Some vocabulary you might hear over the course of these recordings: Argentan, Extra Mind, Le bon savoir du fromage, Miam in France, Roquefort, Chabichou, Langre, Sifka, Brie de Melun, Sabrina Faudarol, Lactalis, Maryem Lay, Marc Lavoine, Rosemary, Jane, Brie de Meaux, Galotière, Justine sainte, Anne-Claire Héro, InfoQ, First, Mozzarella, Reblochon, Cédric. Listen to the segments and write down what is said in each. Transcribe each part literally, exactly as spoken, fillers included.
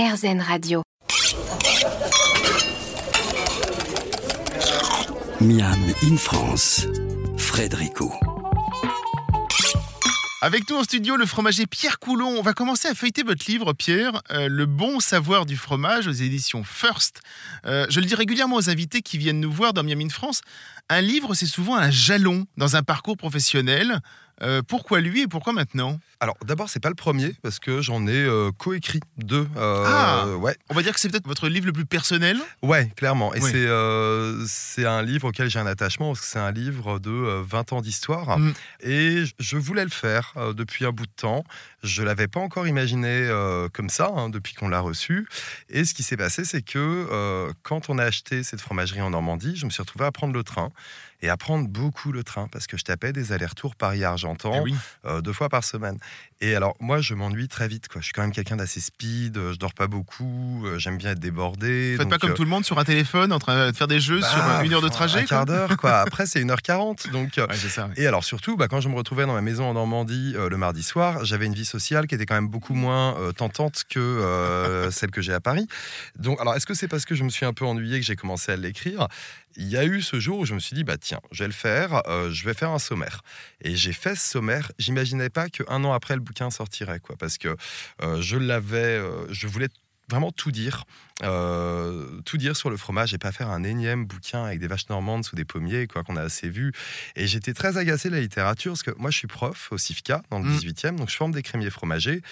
R-Zen Radio. Miam in France, Frédérico. Avec nous en studio, le fromager Pierre Coulon. On va commencer à feuilleter votre livre, Pierre, euh, Le bon savoir du fromage, aux éditions First. Euh, je le dis régulièrement aux invités qui viennent nous voir dans Miam in France. Un livre, c'est souvent un jalon dans un parcours professionnel. Euh, pourquoi lui et pourquoi maintenant ? Alors d'abord, c'est pas le premier parce que j'en ai euh, coécrit deux. Euh, ah, euh, ouais. On va dire que c'est peut-être votre livre le plus personnel. Ouais, clairement. Et oui. c'est euh, c'est un livre auquel j'ai un attachement parce que c'est un livre de euh, vingt ans d'histoire. Mm. Et je voulais le faire euh, depuis un bout de temps. Je l'avais pas encore imaginé euh, comme ça hein, depuis qu'on l'a reçu. Et ce qui s'est passé, c'est que euh, quand on a acheté cette fromagerie en Normandie, je me suis retrouvé à prendre le train. Et à prendre beaucoup le train, parce que je tapais des allers-retours Paris-Argentan, oui. euh, deux fois par semaine. Et alors, moi, je m'ennuie très vite, quoi. Je suis quand même quelqu'un d'assez speed, je dors pas beaucoup, euh, j'aime bien être débordé. Vous faites donc, pas comme euh... tout le monde sur un téléphone, en train de faire des jeux bah, sur une heure de trajet. Un quart d'heure, quoi. Après, c'est une heure quarante. Donc... Ouais, c'est ça, ouais. Et alors, surtout, bah, quand je me retrouvais dans ma maison en Normandie euh, le mardi soir, j'avais une vie sociale qui était quand même beaucoup moins euh, tentante que euh, celle que j'ai à Paris. Donc, alors, est-ce que c'est parce que je me suis un peu ennuyé que j'ai commencé à l'écrire ? Il y a eu ce jour où je me suis dit, bah tiens, je vais le faire, euh, je vais faire un sommaire. Et j'ai fait ce sommaire, j'imaginais pas qu'un an après, le bouquin sortirait, quoi, parce que euh, je l'avais, euh, je voulais vraiment tout dire, euh, tout dire sur le fromage et pas faire un énième bouquin avec des vaches normandes sous des pommiers, quoi, qu'on a assez vu. Et j'étais très agacé de la littérature, parce que moi, je suis prof au Sifka, dans le mmh. dix-huitième, donc je forme des crémiers fromagers.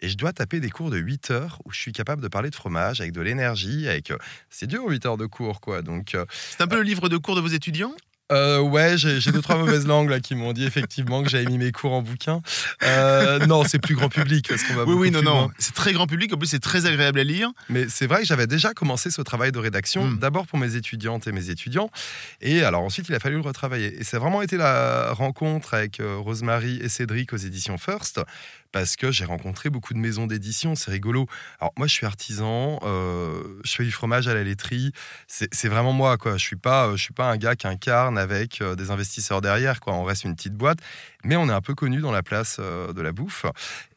Et je dois taper des cours de huit heures où je suis capable de parler de fromage avec de l'énergie, avec... C'est dur, huit heures de cours, quoi. Donc, euh, c'est un peu euh, le livre de cours de vos étudiants ? Euh, ouais, j'ai, j'ai deux, trois mauvaises langues là, qui m'ont dit effectivement que j'avais mis mes cours en bouquin. Euh, non, c'est plus grand public. Parce qu'on va oui, oui, non, non. Loin. C'est très grand public. En plus, c'est très agréable à lire. Mais c'est vrai que j'avais déjà commencé ce travail de rédaction, mmh. d'abord pour mes étudiantes et mes étudiants. Et alors ensuite, il a fallu le retravailler. Et ça a vraiment été la rencontre avec euh, Rosemary et Cédric aux éditions First. Parce que j'ai rencontré beaucoup de maisons d'édition, c'est rigolo. Alors moi, je suis artisan, euh, je fais du fromage à la laiterie, c'est, c'est vraiment moi, quoi. Je suis pas, je suis pas un gars qui incarne avec euh, des investisseurs derrière, quoi. On reste une petite boîte, mais on est un peu connu dans la place euh, de la bouffe.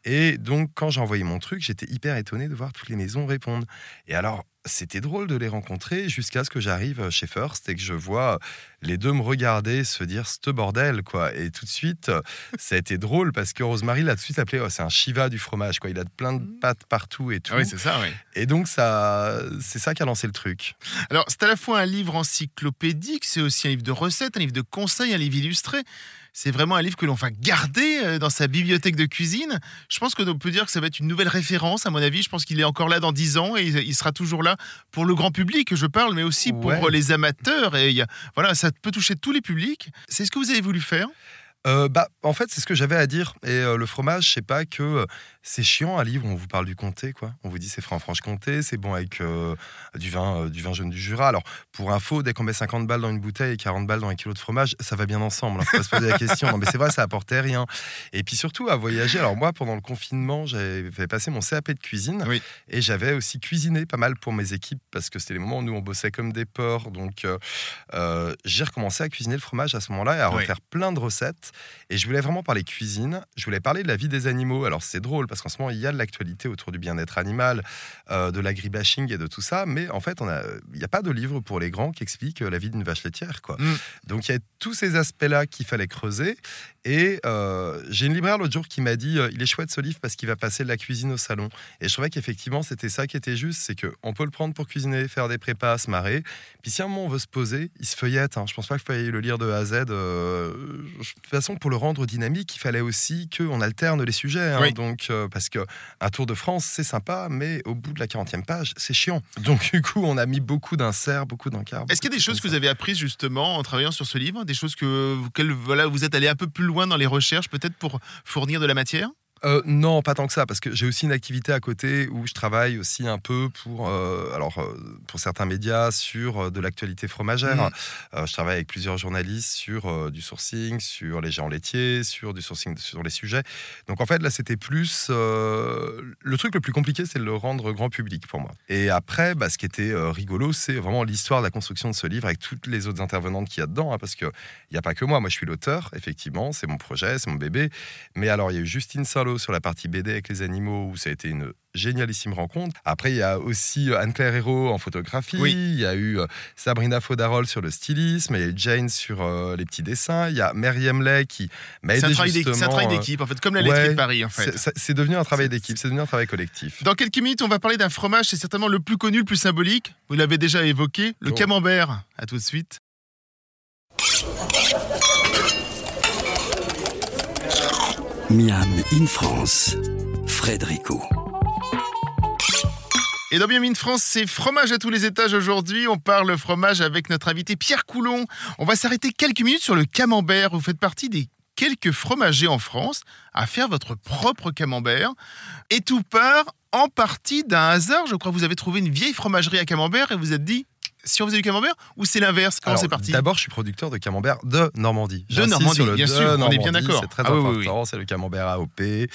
Et donc, quand j'ai envoyé mon truc, j'étais hyper étonné de voir toutes les maisons répondre. Et alors, c'était drôle de les rencontrer jusqu'à ce que j'arrive chez First et que je vois les deux me regarder, se dire « ce bordel », quoi. Et tout de suite, ça a été drôle parce que Rosemary l'a tout de suite appelé oh, « c'est un Shiva du fromage », quoi. Il a plein de pâtes partout et tout. Ah oui, c'est ça, oui. Et donc, ça, c'est ça qui a lancé le truc. Alors, c'est à la fois un livre encyclopédique, c'est aussi un livre de recettes, un livre de conseils, un livre illustré. C'est vraiment un livre que l'on va garder dans sa bibliothèque de cuisine. Je pense qu'on peut dire que ça va être une nouvelle référence, à mon avis. Je pense qu'il est encore là dans dix ans et il sera toujours là pour le grand public, je parle, mais aussi pour ouais. les amateurs. Et y a, voilà, ça peut toucher tous les publics. C'est ce que vous avez voulu faire ? Euh, bah, en fait, c'est ce que j'avais à dire. Et euh, le fromage, je sais pas que euh, c'est chiant un livre où on vous parle du comté, quoi. On vous dit c'est frais en Franche-Comté, c'est bon avec euh, du vin, euh, du vin jaune du Jura. Alors pour info, dès qu'on met cinquante balles dans une bouteille et quarante balles dans un kilo de fromage, ça va bien ensemble. Hein, faut pas se poser la question. Non, mais c'est vrai, ça apportait rien. Et puis surtout à voyager. Alors moi, pendant le confinement, j'avais passé mon C A P de cuisine oui. et j'avais aussi cuisiné pas mal pour mes équipes parce que c'était les moments où nous on bossait comme des porcs. Donc euh, euh, j'ai recommencé à cuisiner le fromage à ce moment-là et à refaire oui. plein de recettes. Et je voulais vraiment parler cuisine, je voulais parler de la vie des animaux. Alors c'est drôle parce qu'en ce moment il y a de l'actualité autour du bien-être animal, euh, de l'agribashing et de tout ça, mais en fait on a, il n'y a pas de livre pour les grands qui explique la vie d'une vache laitière, quoi. Mmh. Donc il y a tous ces aspects-là qu'il fallait creuser. Et euh, j'ai une libraire l'autre jour qui m'a dit euh, il est chouette ce livre parce qu'il va passer de la cuisine au salon. Et je trouvais qu'effectivement c'était ça qui était juste, c'est qu'on peut le prendre pour cuisiner, faire des prépas, se marrer. Puis si à un moment on veut se poser, il se feuillette. Hein. Je pense pas qu'il fallait le lire de A à Z. Euh, je... De toute façon, pour le rendre dynamique, il fallait aussi qu'on alterne les sujets. Hein, oui. donc, euh, parce qu'un Tour de France, c'est sympa, mais au bout de la quarantième page, c'est chiant. Donc, du coup, on a mis beaucoup d'inserts, beaucoup d'encarts. Est-ce qu'il y a des choses que vous avez apprises, justement, en travaillant sur ce livre ? Des choses que voilà, vous êtes allé un peu plus loin dans les recherches, peut-être pour fournir de la matière ? Euh, non, pas tant que ça, parce que j'ai aussi une activité à côté où je travaille aussi un peu pour, euh, alors, pour certains médias sur de l'actualité fromagère. Mmh. Euh, je travaille avec plusieurs journalistes sur euh, du sourcing, sur les géants laitiers, sur du sourcing sur les sujets. Donc en fait, là, c'était plus... Euh, le truc le plus compliqué, c'est de le rendre grand public pour moi. Et après, bah, ce qui était euh, rigolo, c'est vraiment l'histoire de la construction de ce livre avec toutes les autres intervenantes qu'il y a dedans, hein, parce qu'il n'y a pas que moi. Moi, je suis l'auteur, effectivement, c'est mon projet, c'est mon bébé. Mais alors, il y a eu Justine sainte Paolo sur la partie B D avec les animaux, où ça a été une génialissime rencontre. Après, il y a aussi Anne-Claire Héro en photographie, oui. Il y a eu Sabrina Faudarol sur le stylisme, il y a eu Jane sur euh, les petits dessins, il y a Maryem Lay qui m'a aidé justement... D'équipe. C'est un travail d'équipe, en fait, comme la Lettrie ouais, de Paris, en fait. C'est, c'est devenu un travail c'est... d'équipe, c'est devenu un travail collectif. Dans quelques minutes, on va parler d'un fromage, c'est certainement le plus connu, le plus symbolique, vous l'avez déjà évoqué, le oh. camembert. À tout de suite. Miam in France, Frédérico. Et dans Miam in France, c'est fromage à tous les étages aujourd'hui. On parle fromage avec notre invité Pierre Coulon. On va s'arrêter quelques minutes sur le camembert. Vous faites partie des quelques fromagers en France à faire votre propre camembert. Et tout part en partie d'un hasard. Je crois que vous avez trouvé une vieille fromagerie à camembert et vous vous êtes dit... Si on faisait du camembert ou c'est l'inverse? Comment Alors, c'est parti? D'abord, je suis producteur de camembert de Normandie. De J'insiste Normandie, bien sûr, on Normandie, est bien d'accord. C'est très ah, important, oui, oui. C'est le camembert A O P.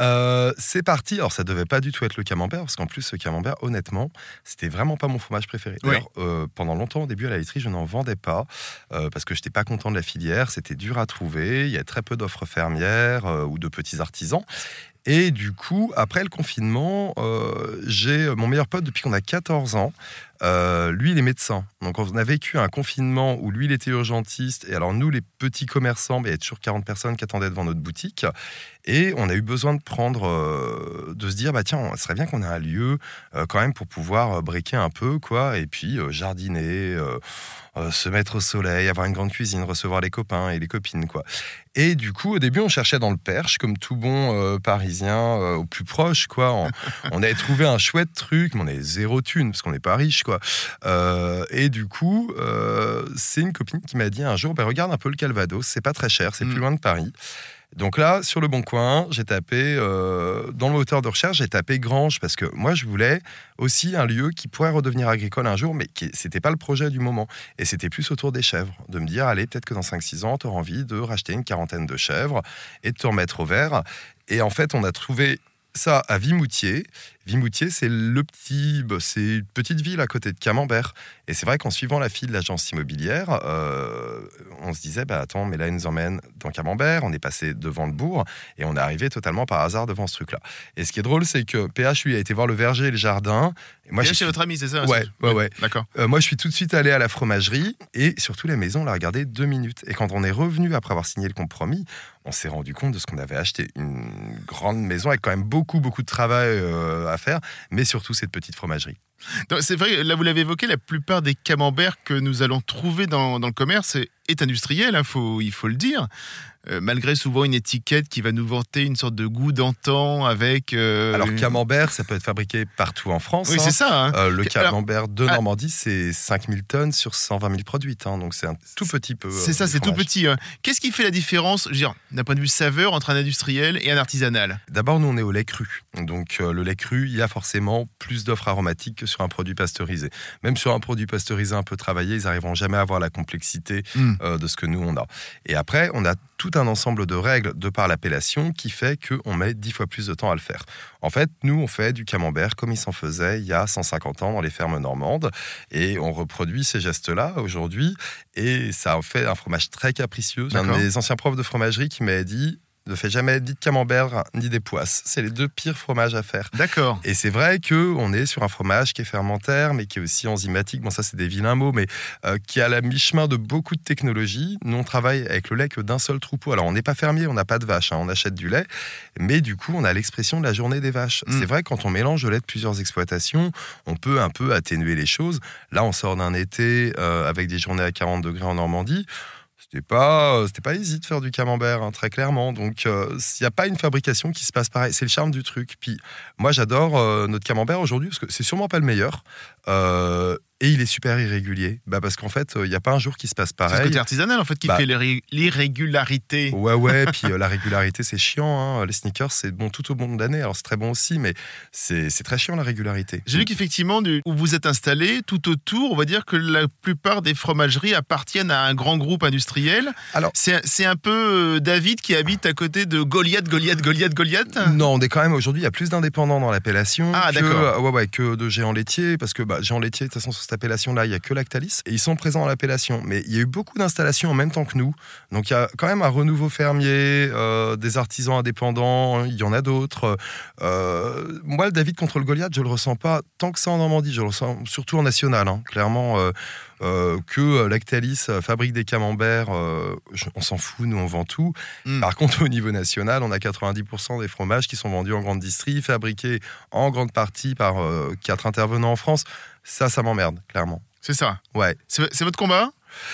Euh, c'est parti. Alors, ça devait pas du tout être le camembert, parce qu'en plus, ce camembert, honnêtement, c'était vraiment pas mon fromage préféré. D'ailleurs, oui. euh, pendant longtemps, au début, à la laiterie, je n'en vendais pas, euh, parce que j'étais pas content de la filière, c'était dur à trouver, il y a très peu d'offres fermières euh, ou de petits artisans. Et du coup, après le confinement, euh, j'ai mon meilleur pote depuis qu'on a quatorze ans. Euh, lui, il est médecin. Donc, on a vécu un confinement où lui, il était urgentiste. Et alors, nous, les petits commerçants, il y a toujours quarante personnes qui attendaient devant notre boutique. Et on a eu besoin de prendre, euh, de se dire, bah tiens, ce serait bien qu'on ait un lieu euh, quand même pour pouvoir euh, briquer un peu, quoi. Et puis, euh, jardiner, euh, euh, se mettre au soleil, avoir une grande cuisine, recevoir les copains et les copines, quoi. Et du coup, au début, on cherchait dans le Perche, comme tout bon euh, parisien, euh, au plus proche, quoi. On, on avait trouvé un chouette truc, mais on avait zéro thune, parce qu'on n'est pas riche, quoi. Quoi. Euh, et du coup, euh, c'est une copine qui m'a dit un jour, bah, regarde un peu le Calvados, c'est pas très cher, c'est mmh. plus loin de Paris. Donc là, sur le Bon Coin, j'ai tapé, euh, dans le moteur de recherche, j'ai tapé Grange, parce que moi, je voulais aussi un lieu qui pourrait redevenir agricole un jour, mais qui, c'était pas le projet du moment. Et c'était plus autour des chèvres, de me dire, allez, peut-être que dans cinq six ans, t'auras envie de racheter une quarantaine de chèvres et de te remettre au vert. Et en fait, on a trouvé ça à Vimoutier. Vimoutier, c'est, le petit, c'est une petite ville à côté de Camembert. Et c'est vrai qu'en suivant la file de l'agence immobilière, euh, on se disait, bah attends, mais là, ils nous emmènent dans Camembert. On est passé devant le bourg et on est arrivé totalement par hasard devant ce truc-là. Et ce qui est drôle, c'est que P H, lui, a été voir le verger et le jardin. Et moi, P H, suis... c'est votre ami, c'est ça? Ouais, ouais, ouais. D'accord. Euh, moi, je suis tout de suite allé à la fromagerie et surtout la maison, on l'a regardée deux minutes. Et quand on est revenu après avoir signé le compromis, on s'est rendu compte de ce qu'on avait acheté. Une grande maison avec quand même beaucoup, beaucoup de travail euh, à faire, mais surtout cette petite fromagerie. Non, c'est vrai, là vous l'avez évoqué, la plupart des camemberts que nous allons trouver dans, dans le commerce est, est industriel, hein, faut, il faut le dire, euh, malgré souvent une étiquette qui va nous vanter une sorte de goût d'antan avec... Euh, Alors camembert, ça peut être fabriqué partout en France. Oui, hein. C'est ça. Hein. Euh, le camembert Alors, de Normandie, ah, c'est cinq mille tonnes sur cent vingt mille produites, hein, donc c'est un tout petit peu... C'est euh, ça, c'est fromage. Tout petit. Hein. Qu'est-ce qui fait la différence, je veux dire, d'un point de vue saveur, entre un industriel et un artisanal? D'abord, nous on est au lait cru, donc euh, le lait cru, il y a forcément plus d'offres aromatiques que sur un produit pasteurisé. Même sur un produit pasteurisé un peu travaillé, ils n'arriveront jamais à avoir la complexité mmh. euh, de ce que nous, on a. Et après, on a tout un ensemble de règles de par l'appellation qui fait qu'on met dix fois plus de temps à le faire. En fait, nous, on fait du camembert comme il s'en faisait il y a cent cinquante ans dans les fermes normandes et on reproduit ces gestes-là aujourd'hui et ça fait un fromage très capricieux. D'accord. Un des anciens profs de fromagerie qui m'a dit... ne fait jamais ni de camembert ni des poisses. C'est les deux pires fromages à faire. D'accord. Et c'est vrai qu'on est sur un fromage qui est fermentaire, mais qui est aussi enzymatique. Bon, ça, c'est des vilains mots, mais euh, qui est à la mi-chemin de beaucoup de technologies. Nous, on travaille avec le lait que d'un seul troupeau. Alors, on n'est pas fermier, on n'a pas de vache, hein, on achète du lait, mais du coup, on a l'expression de la journée des vaches. Mmh. C'est vrai, quand on mélange le lait de plusieurs exploitations, on peut un peu atténuer les choses. Là, on sort d'un été euh, avec des journées à quarante degrés en Normandie. C'était pas, c'était pas easy de faire du camembert, hein, très clairement. Donc, il euh, n'y a pas une fabrication qui se passe pareil. C'est le charme du truc. Puis, moi, j'adore euh, notre camembert aujourd'hui parce que c'est sûrement pas le meilleur. Euh, et il est super irrégulier. Bah, parce qu'en fait, il euh, n'y a pas un jour qui se passe pareil. C'est le côté artisanal, en fait, qui bah, fait l'irré- l'irrégularité. Ouais, ouais. Puis, euh, la régularité, c'est chiant. Hein. Les sneakers, c'est bon tout au bon de l'année. Alors, c'est très bon aussi, mais c'est, c'est très chiant, la régularité. J'ai lu qu'effectivement, du, où vous êtes installé, tout autour, on va dire que la plupart des fromageries appartiennent à un grand groupe industriel. Alors, c'est, c'est un peu David qui habite à côté de Goliath, Goliath, Goliath, Goliath. Non, on est quand même aujourd'hui, il y a plus d'indépendants dans l'appellation ah, que, ouais, ouais, que de géants laitiers, parce que bah, géants laitiers, de toute façon, cette appellation-là, il n'y a que Lactalis, et ils sont présents à l'appellation. Mais il y a eu beaucoup d'installations en même temps que nous, donc il y a quand même un renouveau fermier, euh, des artisans indépendants, il y en a d'autres. Euh, moi, le David contre le Goliath, je ne le ressens pas tant que ça en Normandie, je le ressens surtout en national, hein, clairement. Euh, Euh, que Lactalis fabrique des camemberts, euh, je, on s'en fout, nous on vend tout. Mm. Par contre, au niveau national, on a quatre-vingt-dix pour cent des fromages qui sont vendus en grande distrie, fabriqués en grande partie par euh, quatre intervenants en France. Ça, ça m'emmerde, clairement. C'est ça. Ouais. C'est, c'est votre combat ?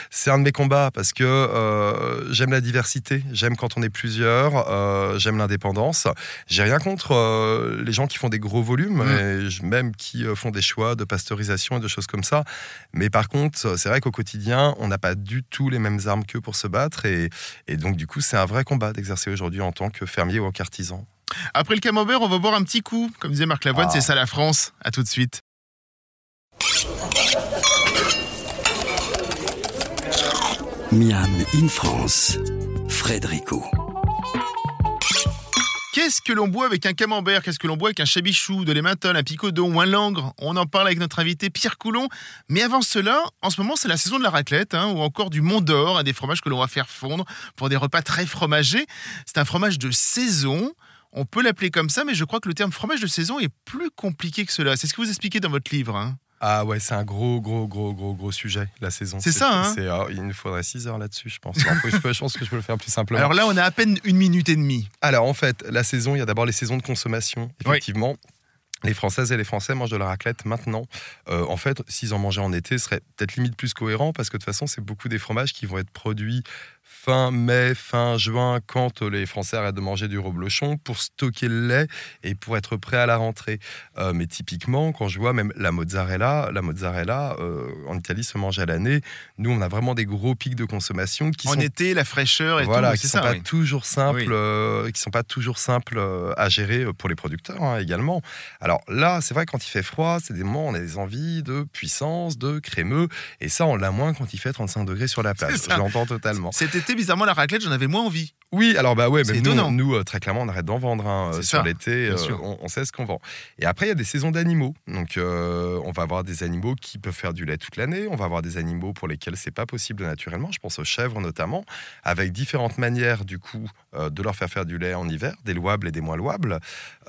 C'est un de mes combats parce que euh, j'aime la diversité, j'aime quand on est plusieurs, euh, j'aime l'indépendance. J'ai rien contre euh, les gens qui font des gros volumes, mmh. et même qui font des choix de pasteurisation et de choses comme ça. Mais par contre, c'est vrai qu'au quotidien, on n'a pas du tout les mêmes armes qu'eux pour se battre. Et, et donc, du coup, c'est un vrai combat d'exercer aujourd'hui en tant que fermier ou artisan. Après le camembert, on va boire un petit coup. Comme disait Marc Lavoine, ah. c'est ça la France. À tout de suite. Miam in France, Frédérico. Qu'est-ce que l'on boit avec un camembert ? Qu'est-ce que l'on boit avec un chabichou, de l'Émantol, un picodon ou un langre ? On en parle avec notre invité Pierre Coulon. Mais avant cela, en ce moment, c'est la saison de la raclette, hein, ou encore du Mont d'or, hein, des fromages que l'on va faire fondre pour des repas très fromagés. C'est un fromage de saison. On peut l'appeler comme ça, mais je crois que le terme fromage de saison est plus compliqué que cela. C'est ce que vous expliquez dans votre livre, hein. Ah ouais, c'est un gros, gros, gros, gros, gros sujet, la saison. C'est, c'est ça, hein c'est, oh, il nous faudrait six heures là-dessus, je pense. Alors, je, peux, je pense que je peux le faire plus simplement. Alors là, on a à peine une minute et demie. Alors en fait, la saison, il y a d'abord les saisons de consommation, effectivement. Oui. Les Françaises et les Français mangent de la raclette maintenant. Euh, en fait, s'ils en mangeaient en été, ce serait peut-être limite plus cohérent, parce que de toute façon, c'est beaucoup des fromages qui vont être produits fin mai, fin juin, quand les Français arrêtent de manger du reblochon, pour stocker le lait et pour être prêt à la rentrée. Euh, mais typiquement, quand je vois même la mozzarella, la mozzarella euh, en Italie se mange à l'année. Nous, on a vraiment des gros pics de consommation qui en sont... été, la fraîcheur et voilà, tout. Voilà, qui ne sont, oui. oui. euh, sont pas toujours simples à gérer pour les producteurs, hein, également. Alors là, c'est vrai, quand il fait froid, c'est des moments où on a des envies de puissance, de crémeux, et ça, on l'a moins quand il fait trente-cinq degrés sur la plage. Je l'entends totalement. C'est C'était bizarrement la raclette, j'en avais moins envie. Oui, alors bah ouais, mais nous, nous, très clairement, on arrête d'en vendre, hein, sur ça, l'été, euh, on, on sait ce qu'on vend. Et après, il y a des saisons d'animaux. Donc, euh, on va avoir des animaux qui peuvent faire du lait toute l'année, on va avoir des animaux pour lesquels c'est pas possible naturellement, je pense aux chèvres notamment, avec différentes manières, du coup, euh, de leur faire faire du lait en hiver, des louables et des moins louables.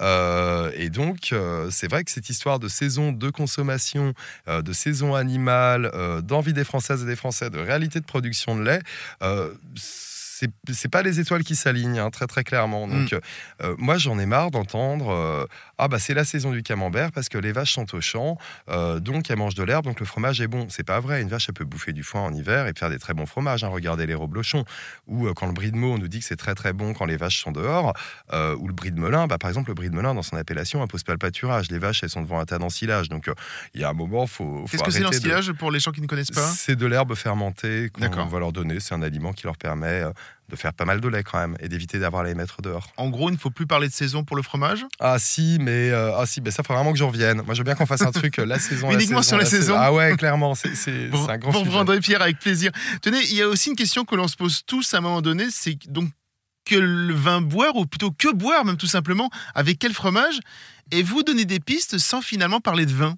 Euh, et donc, euh, c'est vrai que cette histoire de saison de consommation, euh, de saison animale, euh, d'envie des Françaises et des Français, de réalité de production de lait, euh, C'est, c'est pas les étoiles qui s'alignent, hein, très très clairement. Donc, mm. euh, moi j'en ai marre d'entendre euh, ah bah c'est la saison du camembert parce que les vaches sont au champ, euh, donc elles mangent de l'herbe, donc le fromage est bon. C'est pas vrai. Une vache, elle peut bouffer du foin en hiver et faire des très bons fromages. Hein. Regardez les reblochons. Ou euh, quand le Brie de Meaux, on nous dit que c'est très très bon quand les vaches sont dehors. Euh, ou le Brie de Melun, bah par exemple le Brie de Melun dans son appellation impose pas le pâturage. Les vaches, elles sont devant un tas d'ensilage. Donc il euh, y a un moment, faut. faut Qu'est-ce que c'est l'ensilage de... pour les gens qui ne connaissent pas ? C'est de l'herbe fermentée qu'on D'accord. va leur donner. C'est un aliment qui leur permet euh, de faire pas mal de lait quand même et d'éviter d'avoir à les mettre dehors. En gros, il ne faut plus parler de saison pour le fromage ? Ah si, mais euh, ah si, ben ça faut vraiment que j'en revienne. Moi, je veux bien qu'on fasse un truc la saison. Uniquement la saison, sur la, la saison. saison. Ah ouais, clairement, c'est, c'est, bon, c'est un grand bon sujet. Pour André Pierre, avec plaisir. Tenez, il y a aussi une question que l'on se pose tous à un moment donné, c'est donc que le vin boire, ou plutôt que boire, même tout simplement, avec quel fromage ? Et vous donnez des pistes sans finalement parler de vin.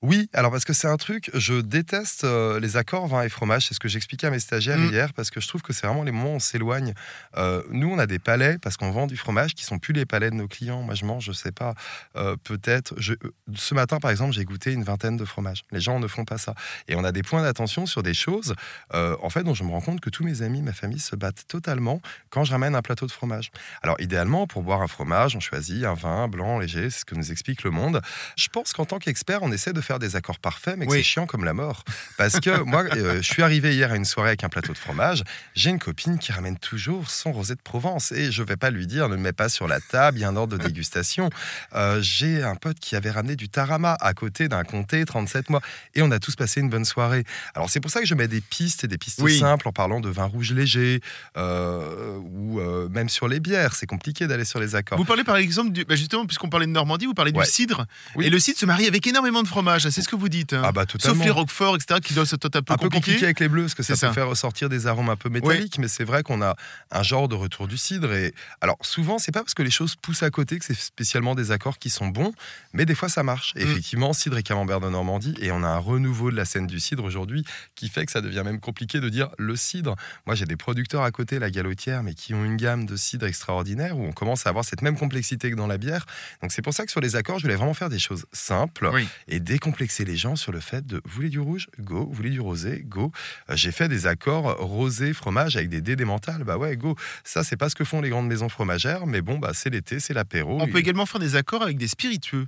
Oui, alors parce que c'est un truc, je déteste euh, les accords vin et fromage, c'est ce que j'expliquais à mes stagiaires mmh. hier, parce que je trouve que c'est vraiment les moments où on s'éloigne. Euh, nous, on a des palais, parce qu'on vend du fromage, qui ne sont plus les palais de nos clients. Moi, je mange, je ne sais pas, euh, peut-être... Je... Ce matin, par exemple, j'ai goûté une vingtaine de fromages. Les gens ne font pas ça. Et on a des points d'attention sur des choses, euh, en fait, dont je me rends compte que tous mes amis, ma famille, se battent totalement quand je ramène un plateau de fromage. Alors, idéalement, pour boire un fromage, on choisit un vin blanc, léger, c'est ce que nous explique le monde. Je pense qu'en tant qu'expert, on essaie de faire des accords parfaits, mais que oui. c'est chiant comme la mort. Parce que moi, euh, je suis arrivé hier à une soirée avec un plateau de fromage, j'ai une copine qui ramène toujours son rosé de Provence, et je vais pas lui dire, ne le mets pas sur la table, il y a un ordre de dégustation. Euh, j'ai un pote qui avait ramené du tarama à côté d'un comté, trente-sept mois, et on a tous passé une bonne soirée. Alors c'est pour ça que je mets des pistes, et des pistes oui. simples, en parlant de vin rouge léger, euh, ou euh, même sur les bières, c'est compliqué d'aller sur les accords. Vous parlez par exemple, du... bah justement, puisqu'on parlait de Normandie, vous parlez ouais. du cidre, oui. et le cidre se marie avec énormément de fromage. fromage, c'est ce que vous dites. Hein. Ah bah totalement. Sauf les Roquefort, et cetera, qui doivent se être un peu compliqués. Un peu compliqué avec les bleus, parce que ça, ça peut faire ressortir des arômes un peu métalliques, oui. Mais c'est vrai qu'on a un genre de retour du cidre. Et alors souvent, c'est pas parce que les choses poussent à côté que c'est spécialement des accords qui sont bons, mais des fois ça marche. Et mmh. Effectivement, cidre et camembert de Normandie, et on a un renouveau de la scène du cidre aujourd'hui qui fait que ça devient même compliqué de dire le cidre. Moi, j'ai des producteurs à côté, la Galotière, mais qui ont une gamme de cidre extraordinaire où on commence à avoir cette même complexité que dans la bière. Donc c'est pour ça que sur les accords, je voulais vraiment faire des choses simples oui. Et décomplexer les gens sur le fait de vous voulez du rouge, go, vous voulez du rosé, go. J'ai fait des accords rosé fromage avec des dés d'émental, bah ouais, go. Ça c'est pas ce que font les grandes maisons fromagères, mais bon bah c'est l'été, c'est l'apéro. On et... peut également faire des accords avec des spiritueux.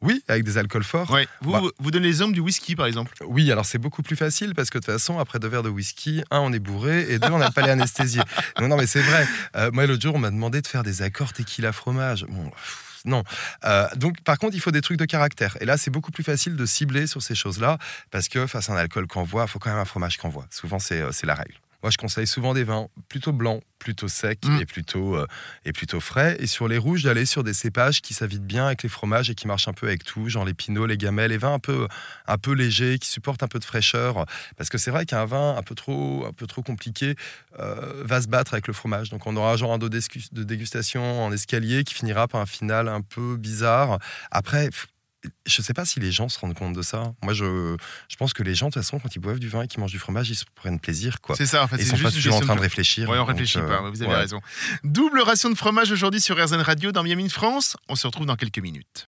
Oui, avec des alcools forts. Ouais. Vous, bah. vous donnez l'exemple du whisky, par exemple. Oui, alors c'est beaucoup plus facile parce que de toute façon, après deux verres de whisky, un, on est bourré et deux, on n'a pas les anesthésiés. Non, non, mais c'est vrai. Euh, moi, l'autre jour, on m'a demandé de faire des accords tequila fromage. Bon... Pff. Non. Euh, donc, par contre, il faut des trucs de caractère. Et là, c'est beaucoup plus facile de cibler sur ces choses-là parce que face à un alcool qu'on voit, il faut quand même un fromage qu'on voit. Souvent, c'est, euh, c'est la règle. Moi, je conseille souvent des vins plutôt blancs, plutôt secs mmh. et, plutôt, euh, et plutôt frais. Et sur les rouges, d'aller sur des cépages qui s'avident bien avec les fromages et qui marchent un peu avec tout, genre les pinots, les gamelles, les vins un peu, un peu légers, qui supportent un peu de fraîcheur. Parce que c'est vrai qu'un vin un peu trop, un peu trop compliqué euh, va se battre avec le fromage. Donc on aura genre un dos de dégustation en escalier qui finira par un final un peu bizarre. Après... Je ne sais pas si les gens se rendent compte de ça. Moi, je, je pense que les gens, de toute façon, quand ils boivent du vin et qu'ils mangent du fromage, ils se prennent plaisir. Quoi. C'est ça, en fait. Ils ne sont juste pas toujours en train de réfléchir. Oui, on ne réfléchit euh, pas, vous avez ouais. raison. Double ration de fromage aujourd'hui sur R-Zen Radio dans Miam in France. On se retrouve dans quelques minutes.